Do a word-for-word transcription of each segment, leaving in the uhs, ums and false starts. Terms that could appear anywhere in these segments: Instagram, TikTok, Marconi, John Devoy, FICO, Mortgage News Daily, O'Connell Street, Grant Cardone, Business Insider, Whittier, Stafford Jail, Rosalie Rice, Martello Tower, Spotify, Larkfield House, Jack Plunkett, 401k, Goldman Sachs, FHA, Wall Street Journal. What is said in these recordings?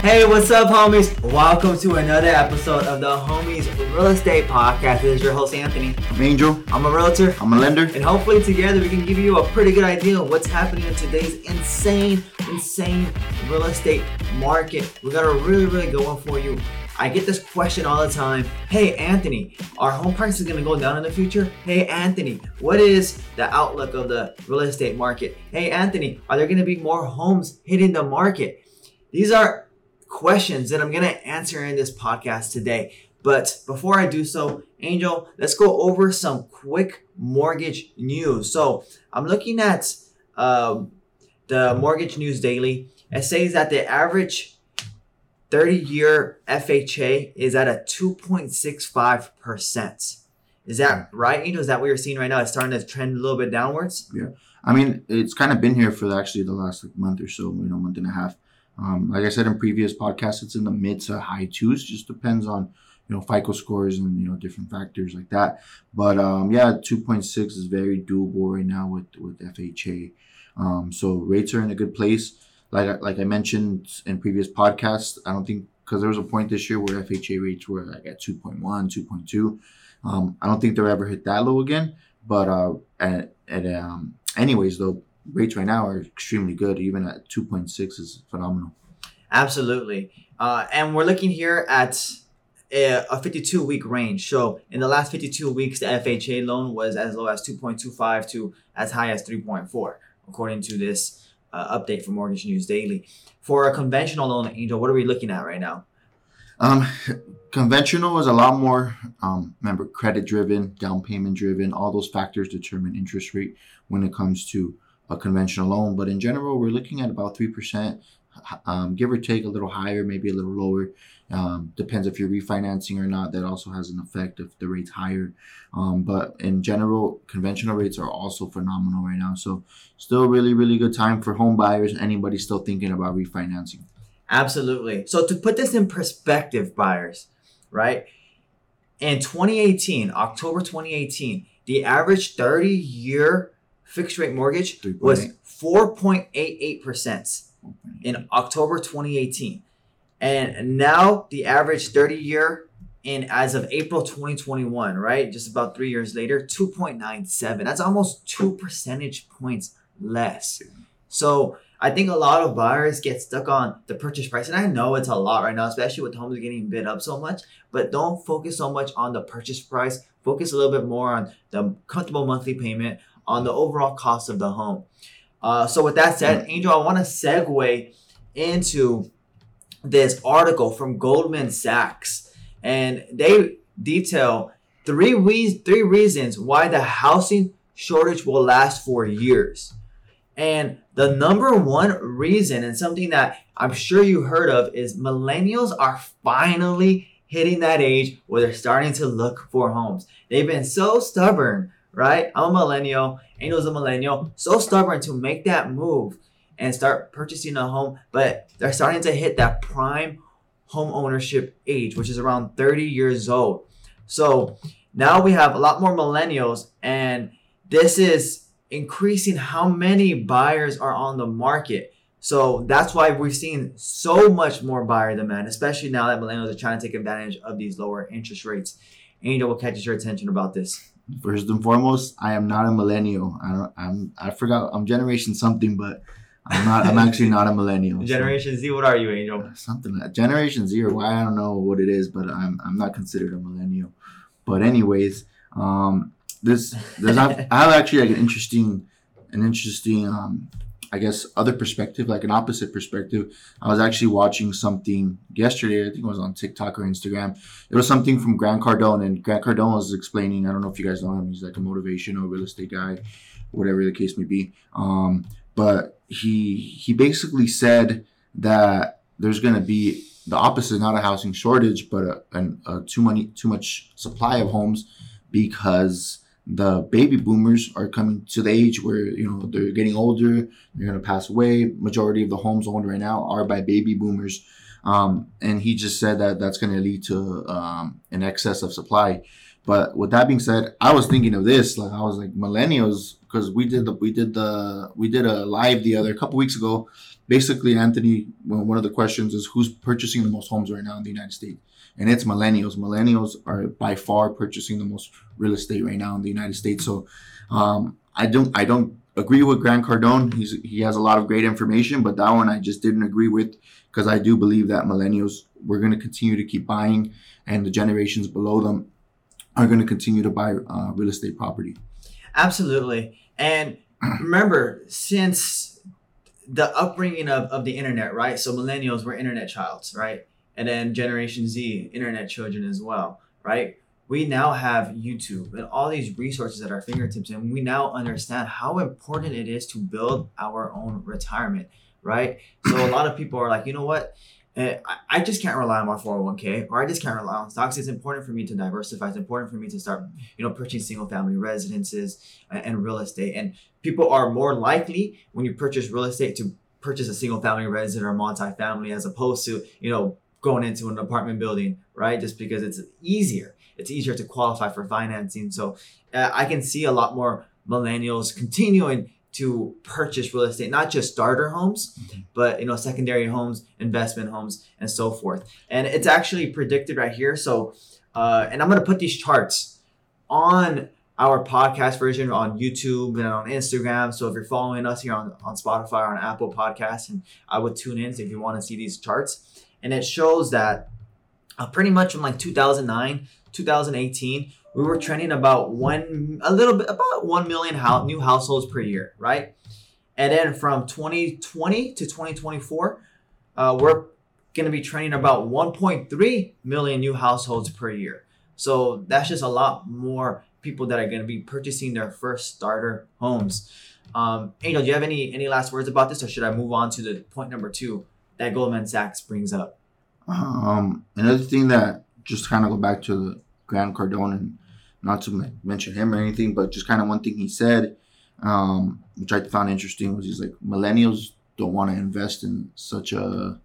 Hey, what's up, homies? Welcome to another episode of the Homies Real Estate Podcast. This is your host, Anthony. I'm Angel. I'm a realtor. I'm a lender. And hopefully together we can give you a pretty good idea of what's happening in today's insane, insane real estate market. We got a really, really good one for you. I get this question all the time. Hey, Anthony, are home prices going to go down in the future? Hey, Anthony, what is the outlook of the real estate market? Hey, Anthony, are there going to be more homes hitting the market? These are questions that I'm going to answer in this podcast today. But before I do so, Angel, let's go over some quick mortgage news. So I'm looking at um, the Mortgage News Daily. It says that the average thirty-year F H A is at a two point six five percent. Is that right, Angel? Is that what you're seeing right now? It's starting to trend a little bit downwards? Yeah. I mean, it's kind of been here for actually the last like, month or so, you know, month and a half. Um, like I said in previous podcasts, it's in the mid to high twos. Just depends on, you know, FICO scores and, you know, different factors like that. But, um, yeah, two point six is very doable right now with, with F H A. Um, so rates are in a good place. Like, like I mentioned in previous podcasts, I don't think, because there was a point this year where F H A rates were like at two point one, two point two. Um, I don't think they'll ever hit that low again. But uh, at, at, um, anyways, though, rates right now are extremely good. Even at two point six is phenomenal. Absolutely. Uh, and we're looking here at a, a fifty-two week range. So in the last fifty-two weeks, the F H A loan was as low as two point two five to as high as three point four, according to this uh, update from Mortgage News Daily. For a conventional loan, Angel, what are we looking at right now? Um, conventional is a lot more, um, remember, credit-driven, down payment-driven. All those factors determine interest rate when it comes to a conventional loan, but in general, we're looking at about three percent, um, give or take, a little higher, maybe a little lower. Um, depends if you're refinancing or not. That also has an effect if the rate's higher. Um, but in general, conventional rates are also phenomenal right now. So still really, really good time for home buyers and anybody still thinking about refinancing. Absolutely. So to put this in perspective, buyers, right? In twenty eighteen, October twenty eighteen, the average thirty-year fixed rate mortgage was four point eight eight percent in October twenty eighteen. And now the average thirty year in as of April twenty twenty-one, right? Just about three years later, two point nine seven. That's almost two percentage points less. So I think a lot of buyers get stuck on the purchase price. And I know it's a lot right now, especially with homes getting bid up so much, but don't focus so much on the purchase price. Focus a little bit more on the comfortable monthly payment, on the overall cost of the home. Uh, so with that said, Angel, I want to segue into this article from Goldman Sachs. And they detail three, re- three reasons why the housing shortage will last for years. And the number one reason, and something that I'm sure you heard of, is millennials are finally hitting that age where they're starting to look for homes. They've been so stubborn, right? I'm a millennial. Angel's a millennial. So stubborn to make that move and start purchasing a home. But they're starting to hit that prime home ownership age, which is around thirty years old. So now we have a lot more millennials. And this is increasing how many buyers are on the market. So that's why we're seeing so much more buyer demand, especially now that millennials are trying to take advantage of these lower interest rates. Angel, what catches your attention about this? First and foremost, I am not a millennial. I don't, I'm. I forgot. I'm generation something, but I'm not. I'm actually not a millennial. Generation so. Z. What are you, Angel? Something like Generation Z or why? I don't know what it is, but I'm. I'm not considered a millennial. But anyways, um, this. There's. I have actually like an interesting, an interesting. Um, I guess other perspective, like an opposite perspective. I was actually watching something yesterday. I think it was on TikTok or Instagram. It was something from Grant Cardone, and Grant Cardone was explaining, I don't know if you guys know him, he's like a motivational real estate guy, whatever the case may be. Um, but he he basically said that there's going to be the opposite, not a housing shortage, but a, a, a too many, too much supply of homes because the baby boomers are coming to the age where, you know, they're getting older, they're going to pass away. Majority of the homes owned right now are by baby boomers. Um, and he just said that that's going to lead to um, an excess of supply. But with that being said, I was thinking of this, like I was like, millennials because we did the we did the we did a live the other a couple weeks ago. Basically, Anthony, well, one of the questions is who's purchasing the most homes right now in the United States, and it's millennials. Millennials are by far purchasing the most real estate right now in the United States. So, um, I don't I don't agree with Grant Cardone. He's he has a lot of great information, but that one I just didn't agree with because I do believe that millennials we're going to continue to keep buying, and the generations below them are going to continue to buy uh, real estate property. Absolutely. And remember, since the upbringing of, of the internet, right? So millennials were internet childs, right? And then Generation Z, internet children as well, right? We now have YouTube and all these resources at our fingertips. And we now understand how important it is to build our own retirement, right? So a lot of people are like, you know what? I just can't rely on my four oh one k, or I just can't rely on stocks. It's important for me to diversify. It's important for me to start, you know, purchasing single-family residences and real estate. And people are more likely, when you purchase real estate, to purchase a single-family residence or multi-family, as opposed to, you know, going into an apartment building, right? Just because it's easier. It's easier to qualify for financing. So uh, I can see a lot more millennials continuing to purchase real estate, not just starter homes, but, you know, secondary homes, investment homes, and so forth. And it's actually predicted right here. So, uh, and I'm going to put these charts on our podcast version on YouTube and on Instagram. So if you're following us here on, on Spotify or on Apple Podcasts, and I would tune in if you want to see these charts. And it shows that uh, pretty much from like two thousand nine, two thousand eighteen, we were trending about one, a little bit, about one million house, new households per year, right? And then from twenty twenty to twenty twenty-four, uh, we're going to be trending about one point three million new households per year. So that's just a lot more people that are going to be purchasing their first starter homes. Um, Angel, do you have any, any last words about this, or should I move on to the point number two that Goldman Sachs brings up? Um, another thing that just kind of go back to the Grant Cardone, and not to mention him or anything, but just kind of one thing he said, um, which I found interesting, was he's like, millennials don't want to invest in such a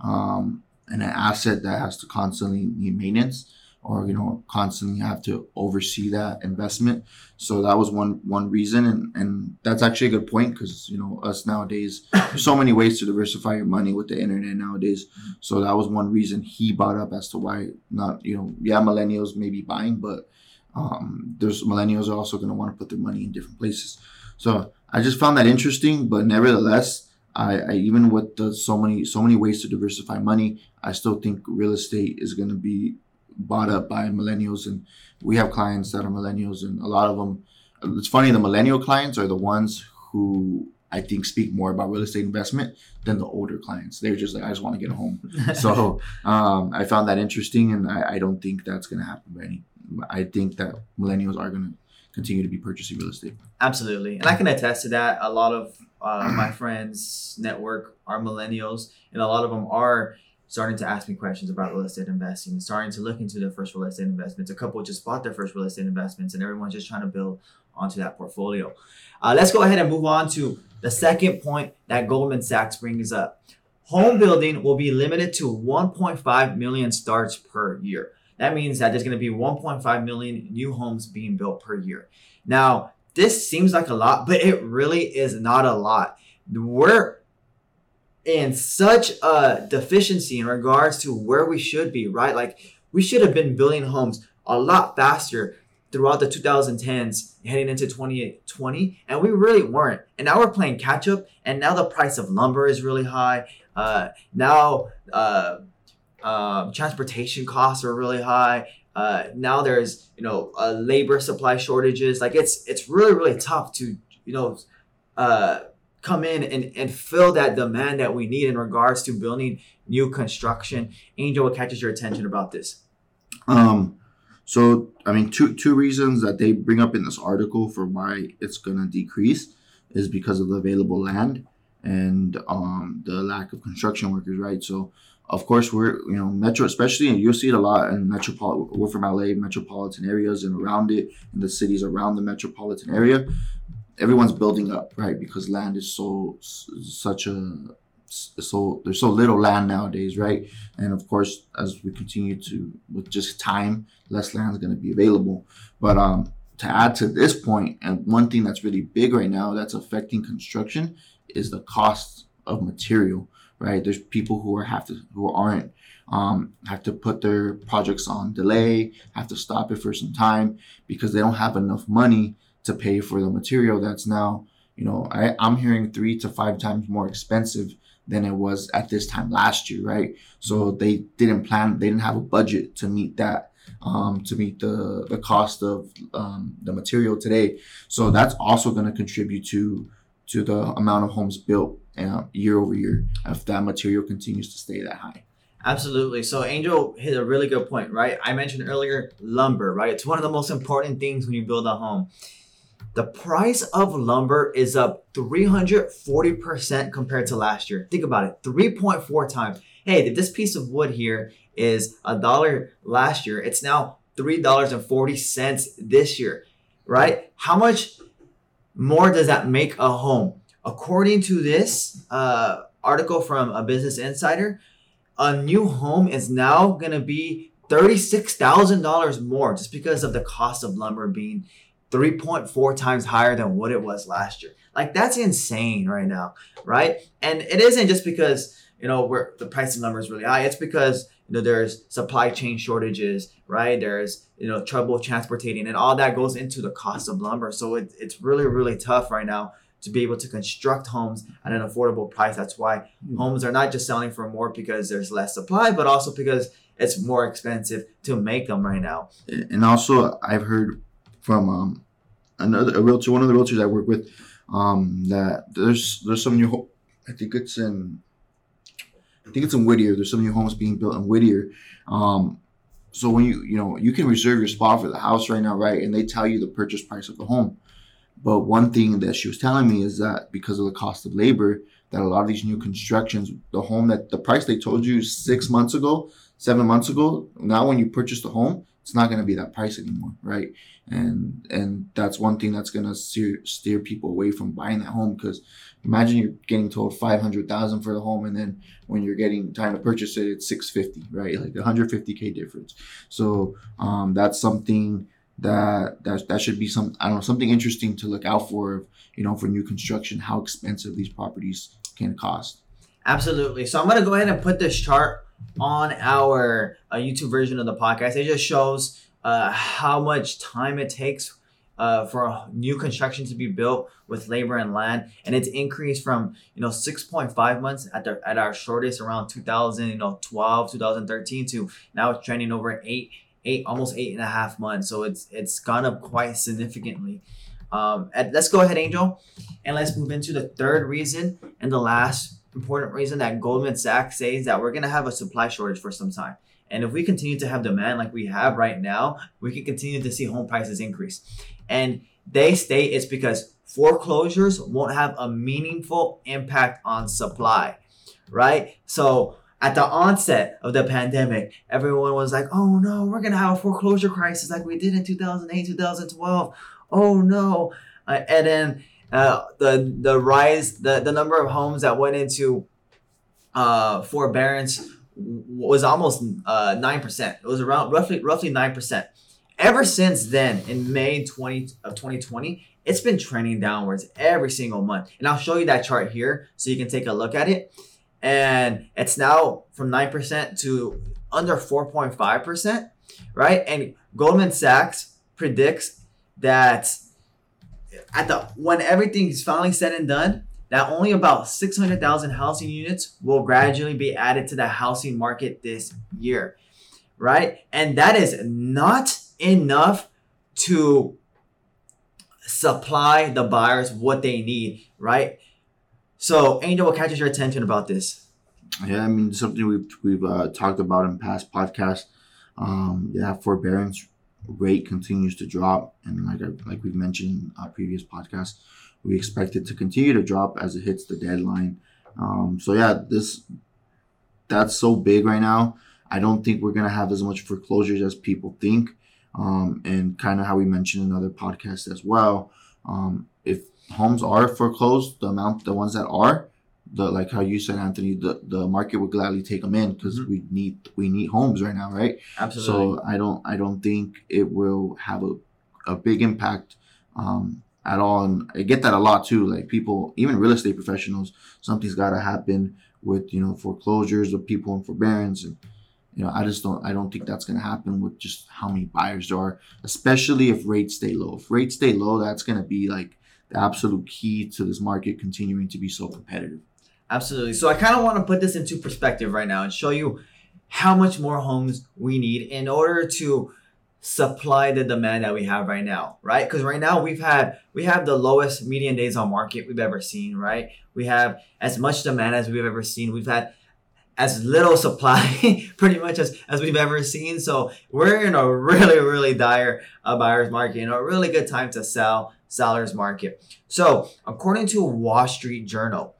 um, an asset that has to constantly need maintenance, or, you know, constantly have to oversee that investment. So that was one one reason, and, and that's actually a good point, because, you know, us nowadays, there's so many ways to diversify your money with the internet nowadays. So that was one reason he brought up as to why not, you know, yeah, millennials may be buying, but um, there's millennials are also going to want to put their money in different places. So I just found that interesting, but nevertheless, I, I even with the so many so many ways to diversify money, I still think real estate is going to be bought up by millennials, and we have clients that are millennials, and a lot of them, it's funny, the millennial clients are the ones who I think speak more about real estate investment than the older clients. They're just like, I just want to get a home. So um, I found that interesting, and I, I don't think that's going to happen by any. I think that millennials are going to continue to be purchasing real estate. Absolutely. And I can attest to that. A lot of uh, my friends' network are millennials, and a lot of them are starting to ask me questions about real estate investing, starting to look into their first real estate investments. A couple just bought their first real estate investments, and everyone's just trying to build onto that portfolio. Uh, let's go ahead and move on to the second point that Goldman Sachs brings up. Home building will be limited to one point five million starts per year. That means that there's going to be one point five million new homes being built per year. Now, this seems like a lot, but it really is not a lot. We're in such a deficiency in regards to where we should be, right? Like, we should have been building homes a lot faster throughout the twenty tens heading into twenty twenty, and we really weren't. And now we're playing catch up, and now the price of lumber is really high. Uh, now uh, uh, transportation costs are really high. Uh, now there's, you know, uh, labor supply shortages. Like, it's it's really, really tough to, you know, uh, come in and, and fill that demand that we need in regards to building new construction. Angel, what catches your attention about this? Um, so, I mean, two two reasons that they bring up in this article for why it's going to decrease is because of the available land and um, the lack of construction workers, right? So, of course, we're, you know, metro, especially, and you'll see it a lot in metropolitan, we're from L A, metropolitan areas and around it, and the cities around the metropolitan area. Everyone's building up, right? Because land is so such a so there's so little land nowadays, right? And of course, as we continue to with just time, less land is going to be available. But um, to add to this point, and one thing that's really big right now that's affecting construction is the cost of material, right? There's people who are have to who aren't um, have to put their projects on delay, have to stop it for some time because they don't have enough money to pay for the material that's now, you know, I, I'm hearing three to five times more expensive than it was at this time last year, right? So they didn't plan, they didn't have a budget to meet that, um, to meet the, the cost of um, the material today. So that's also going to contribute to to the amount of homes built uh, year over year if that material continues to stay that high. Absolutely. So Angel hit a really good point, right? I mentioned earlier lumber, right? It's one of the most important things when you build a home. The price of lumber is up three hundred forty percent compared to last year. Think about it, three point four times. Hey, this piece of wood here is a dollar last year. It's now three dollars and forty cents this year, right? How much more does that make a home? According to this uh, article from a Business Insider, a new home is now gonna be thirty-six thousand dollars more just because of the cost of lumber being three point four times higher than what it was last year. Like, that's insane right now, right? And it isn't just because, you know, we're, the price of lumber is really high. It's because, you know, there's supply chain shortages, right? There's, you know, trouble transportating, and all that goes into the cost of lumber. So it, it's really, really tough right now to be able to construct homes at an affordable price. That's why mm-hmm. homes are not just selling for more because there's less supply, but also because it's more expensive to make them right now. And also, I've heard from um, another a realtor, one of the realtors I work with, um, that there's there's some new, ho- I think it's in, I think it's in Whittier. There's some new homes being built in Whittier. Um, so when you you know you can reserve your spot for the house right now, right? And they tell you the purchase price of the home. But one thing that she was telling me is that because of the cost of labor, that a lot of these new constructions, the home that the price they told you six months ago, seven months ago, now when you purchase the home, it's not going to be that price anymore, right? And and that's one thing that's going to steer, steer people away from buying that home, because imagine you're getting told five hundred thousand dollars for the home, and then when you're getting time to purchase it, it's six hundred fifty thousand dollars, right? Like one hundred fifty thousand dollars difference. So um, that's something that, that that should be some, I don't know, something interesting to look out for, you know, for new construction, how expensive these properties can cost. Absolutely. So I'm going to go ahead and put this chart on our uh, YouTube version of the podcast. It just shows uh, how much time it takes uh, for a new construction to be built with labor and land, and it's increased from, you know, six point five months at the at our shortest around two thousand twelve, two thousand thirteen, to now it's trending over eight, eight almost eight and a half months. So it's it's gone up quite significantly. Um, and let's go ahead, Angel, and let's move into the third reason and the last important reason that Goldman Sachs says that we're going to have a supply shortage for some time. And if we continue to have demand like we have right now, we can continue to see home prices increase. And they state it's because foreclosures won't have a meaningful impact on supply, right? So at the onset of the pandemic, everyone was like, oh no, we're going to have a foreclosure crisis like we did in two thousand eight, two thousand twelve. Oh no. Uh, and then Uh, the the rise, the, the number of homes that went into uh, forbearance was almost uh, nine percent. It was around roughly roughly nine percent. Ever since then, in May twentieth of twenty twenty, it's been trending downwards every single month. And I'll show you that chart here so you can take a look at it. And it's now from nine percent to under four point five percent, right? And Goldman Sachs predicts that At the when everything is finally said and done, that only about six hundred thousand housing units will gradually be added to the housing market this year, right? And that is not enough to supply the buyers what they need, right? So, Angel, what catches your attention about this? Yeah, I mean, something we've we've uh, talked about in past podcasts. Um, yeah, forbearance rate continues to drop, and like I, like we've mentioned in our previous podcast, we expect it to continue to drop as it hits the deadline. Um, so yeah, this that's so big right now. I don't think we're gonna have as much foreclosures as people think, um, and kind of how we mentioned in other podcasts as well. Um, if homes are foreclosed, the amount, the ones that are, the like how you said, Anthony, the, the market would gladly take them in because mm-hmm. we need we need homes right now, right? Absolutely. So I don't I don't think it will have a a big impact um, at all. And I get that a lot too. Like people, even real estate professionals, something's got to happen with, you know, foreclosures of people in forbearance. And, you know, I just don't, I don't think that's going to happen with just how many buyers there are, especially if rates stay low. If rates stay low, that's going to be like the absolute key to this market continuing to be so competitive. Absolutely. So I kind of want to put this into perspective right now and show you how much more homes we need in order to supply the demand that we have right now, right? Because right now we've had, we have the lowest median days on market we've ever seen, right? We have as much demand as we've ever seen. We've had as little supply pretty much as, as we've ever seen. So we're in a really, really dire uh, buyer's market and a really good time to sell, seller's market. So according to Wall Street Journal,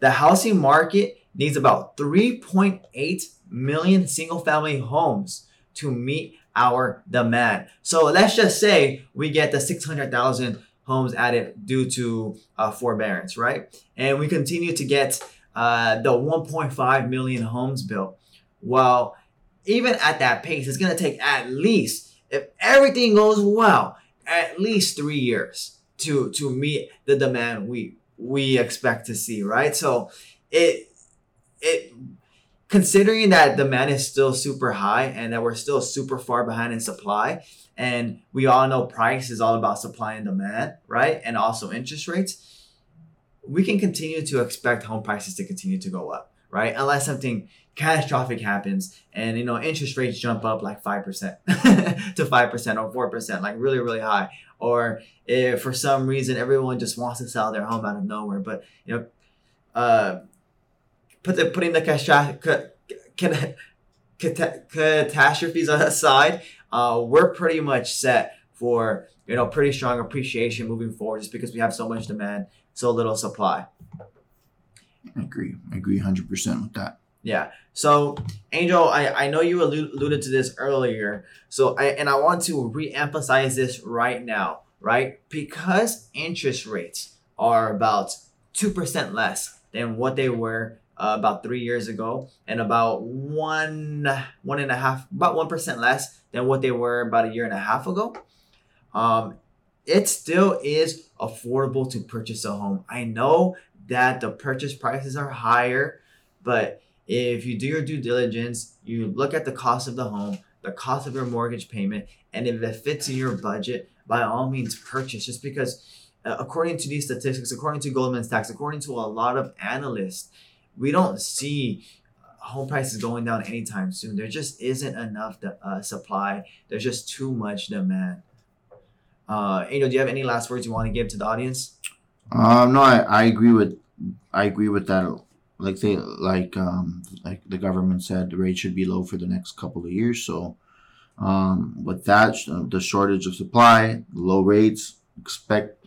the housing market needs about three point eight million single-family homes to meet our demand. So let's just say we get the six hundred thousand homes added due to uh, forbearance, right? And we continue to get uh, the one point five million homes built. Well, even at that pace, it's going to take at least, if everything goes well, at least three years to, to meet the demand we we expect to see, right? So it it considering that demand is still super high and that we're still super far behind in supply, and we all know price is all about supply and demand, right? And also interest rates, we can continue to expect home prices to continue to go up, right? Unless something catastrophic happens and, you know, interest rates jump up like five percent to five percent or four percent, like really, really high. Or if for some reason everyone just wants to sell their home out of nowhere, but, you know, uh, put the, putting the castra- ca- ca- ca- catastrophes aside, uh, we're pretty much set for, you know, pretty strong appreciation moving forward just because we have so much demand, so little supply. I agree. I agree one hundred percent with that. Yeah. So, Angel, I, I know you alluded to this earlier. So, I, and I want to reemphasize this right now, right? Because interest rates are about two percent less than what they were uh, about three years ago, and about one, one and a half, about one percent less than what they were about a year and a half ago. Um, it still is affordable to purchase a home. I know that the purchase prices are higher, but if you do your due diligence, you look at the cost of the home, the cost of your mortgage payment, and if it fits in your budget, by all means purchase. Just because uh, according to these statistics, according to Goldman Sachs, according to a lot of analysts, we don't see home prices going down anytime soon. There just isn't enough to, uh, supply. There's just too much demand. Uh, Angel, do you have any last words you want to give to the audience? Um, no, I, I agree with I agree with that. Like they like um like the government said, the rate should be low for the next couple of years. So, um, with that, the shortage of supply, low rates, expect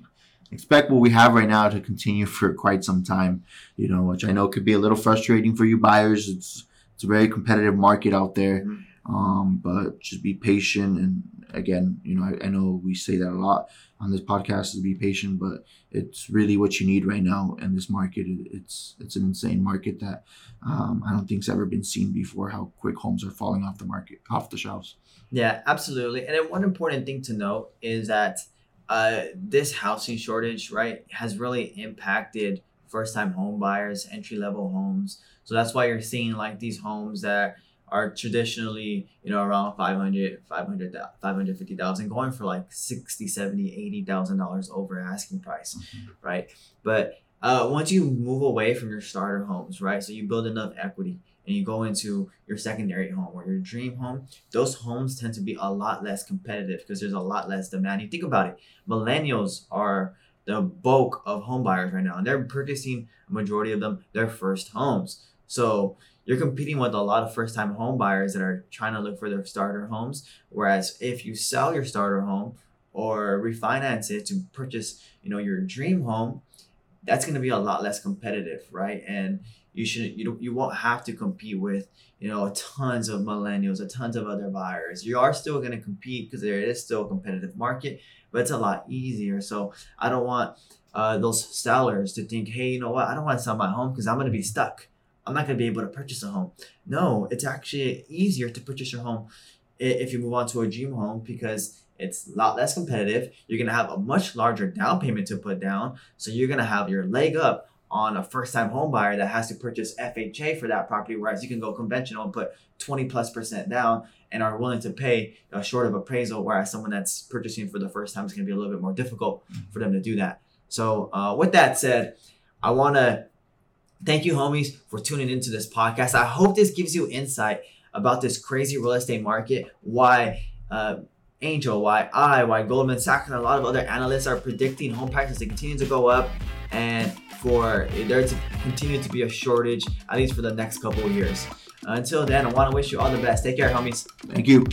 expect what we have right now to continue for quite some time. You know, which I know could be a little frustrating for you buyers. It's it's a very competitive market out there. Mm-hmm. Um, but just be patient. And again, you know, I, I know we say that a lot on this podcast, is be patient, but it's really what you need right now in this market. It's it's an insane market that um, I don't think's ever been seen before, how quick homes are falling off the market, off the shelves. Yeah, absolutely. And one important thing to note is that uh, this housing shortage, right, has really impacted first-time home buyers, entry-level homes. So that's why you're seeing like these homes that are traditionally, you know, around five hundred, five hundred, five hundred fifty thousand going for like sixty, seventy, eighty thousand dollars over asking price, mm-hmm. right? But uh, once you move away from your starter homes, right? So you build enough equity and you go into your secondary home or your dream home, those homes tend to be a lot less competitive because there's a lot less demand. You think about it, millennials are the bulk of home buyers right now, and they're purchasing, a majority of them, their first homes. So you're competing with a lot of first-time home buyers that are trying to look for their starter homes. Whereas if you sell your starter home or refinance it to purchase, you know, your dream home, that's going to be a lot less competitive, right? And you shouldn't, you don't, you won't have to compete with, you know, tons of millennials, or tons of other buyers. You are still going to compete because there is still a competitive market, but it's a lot easier. So I don't want uh, those sellers to think, hey, you know what? I don't want to sell my home because I'm going to be stuck. I'm not going to be able to purchase a home. No, it's actually easier to purchase your home if you move on to a dream home because It's a lot less competitive. You're going to have a much larger down payment to put down. So you're going to have your leg up on a first-time home buyer that has to purchase F H A for that property, whereas you can go conventional and put twenty plus percent down and are willing to pay uh, short of appraisal, whereas someone that's purchasing for the first time is going to be a little bit more difficult for them to do that. So uh, with that said, I want to thank you, homies, for tuning into this podcast. I hope this gives you insight about this crazy real estate market, why uh, Angel, why I, why Goldman Sachs and a lot of other analysts are predicting home prices to continue to go up and for there to continue to be a shortage, at least for the next couple of years. Uh, until then, I want to wish you all the best. Take care, homies. Thank you.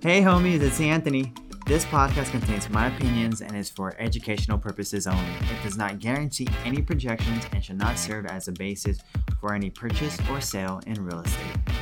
Hey, homies, it's Anthony. This podcast contains my opinions and is for educational purposes only. It does not guarantee any projections and should not serve as a basis for any purchase or sale in real estate.